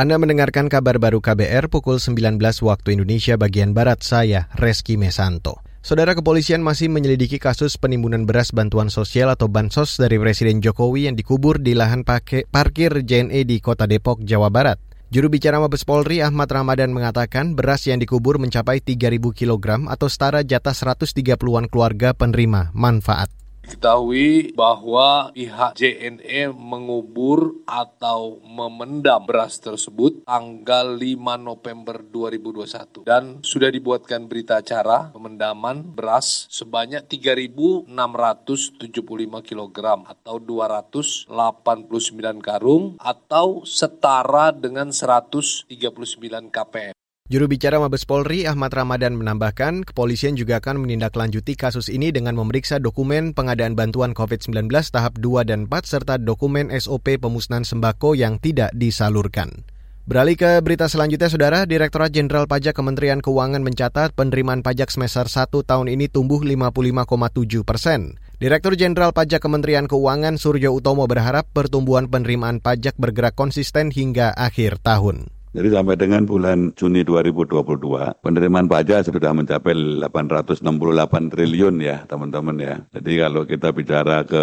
Anda mendengarkan kabar baru KBR pukul 19 waktu Indonesia bagian Barat, saya Reski Mesanto. Saudara, kepolisian masih menyelidiki kasus penimbunan beras bantuan sosial atau bansos dari Presiden Jokowi yang dikubur di lahan parkir JNE di Kota Depok, Jawa Barat. Juru bicara Mabes Polri Ahmad Ramadan mengatakan beras yang dikubur mencapai 3.000 kg atau setara jatah 130-an keluarga penerima manfaat. Diketahui bahwa pihak JNE mengubur atau memendam beras tersebut tanggal 5 November 2021 dan sudah dibuatkan berita acara pemendaman beras sebanyak 3.675 kg atau 289 karung atau setara dengan 139 KPM. Juru bicara Mabes Polri Ahmad Ramadan menambahkan, kepolisian juga akan menindaklanjuti kasus ini dengan memeriksa dokumen pengadaan bantuan COVID-19 tahap 2 dan 4 serta dokumen SOP pemusnahan sembako yang tidak disalurkan. Beralih ke berita selanjutnya, Saudara. Direktorat Jenderal Pajak Kementerian Keuangan mencatat penerimaan pajak semester 1 tahun ini tumbuh 55,7%. Direktur Jenderal Pajak Kementerian Keuangan Suryo Utomo berharap pertumbuhan penerimaan pajak bergerak konsisten hingga akhir tahun. Jadi sampai dengan bulan Juni 2022, penerimaan pajak sudah mencapai 868 triliun ya teman-teman ya. Jadi kalau kita bicara ke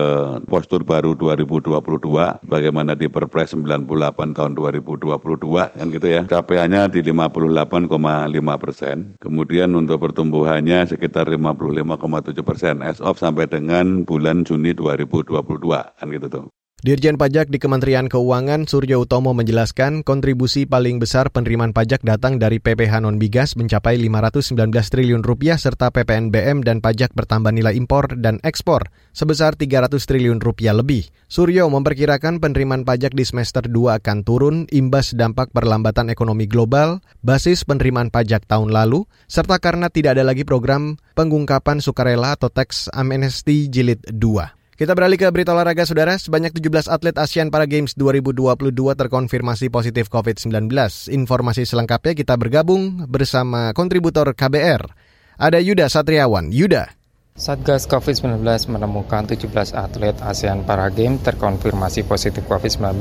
postur baru 2022, bagaimana di Perpres 98 tahun 2022 kan gitu ya, capaiannya di 58,5%. Kemudian untuk pertumbuhannya sekitar 55,7% as of sampai dengan bulan Juni 2022 kan gitu tuh. Dirjen Pajak di Kementerian Keuangan Suryo Utomo menjelaskan kontribusi paling besar penerimaan pajak datang dari PPh non-migas mencapai Rp519 triliun serta PPNBM dan pajak bertambah nilai impor dan ekspor sebesar Rp300 triliun lebih. Suryo memperkirakan penerimaan pajak di semester 2 akan turun imbas dampak perlambatan ekonomi global, basis penerimaan pajak tahun lalu, serta karena tidak ada lagi program pengungkapan sukarela atau tax amnesty jilid 2. Kita beralih ke berita olahraga, Saudara. Sebanyak 17 atlet ASEAN Para Games 2022 terkonfirmasi positif COVID-19. Informasi selengkapnya kita bergabung bersama kontributor KBR. Ada Yuda Satriawan. Yuda. Satgas Covid-19 menemukan 17 atlet ASEAN Para Games terkonfirmasi positif Covid-19.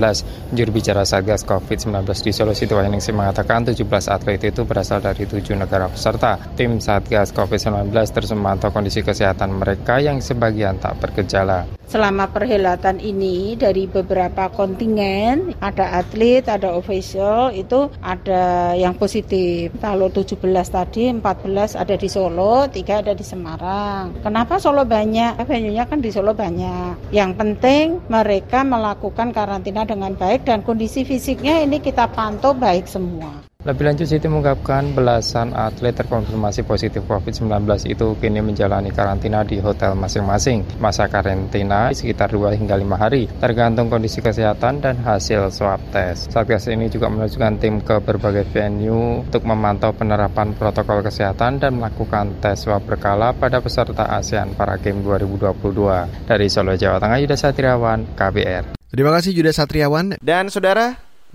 Juru bicara Satgas Covid-19 di Solo, Sidowaningsih mengatakan 17 atlet itu berasal dari 7 negara peserta. Tim Satgas Covid-19 terus memantau kondisi kesehatan mereka yang sebagian tak bergejala. Selama perhelatan ini dari beberapa kontingen, ada atlet, ada official, itu ada yang positif. Kalau 17 tadi, 14 ada di Solo, 3 ada di Semarang. Kenapa Solo banyak? Venue-nya kan di Solo banyak. Yang penting mereka melakukan karantina dengan baik dan kondisi fisiknya ini kita pantau baik semua. Lebih lanjut, Siti mengungkapkan belasan atlet terkonfirmasi positif COVID-19 itu kini menjalani karantina di hotel masing-masing. Masa karantina sekitar 2 hingga 5 hari, tergantung kondisi kesehatan dan hasil swab test. Satgas ini juga menerjunkan tim ke berbagai venue untuk memantau penerapan protokol kesehatan dan melakukan tes swab berkala pada peserta ASEAN Para Games 2022. Dari Solo, Jawa Tengah, Yuda Satriawan, KBR. Terima kasih Yuda Satriawan. Dan Saudara,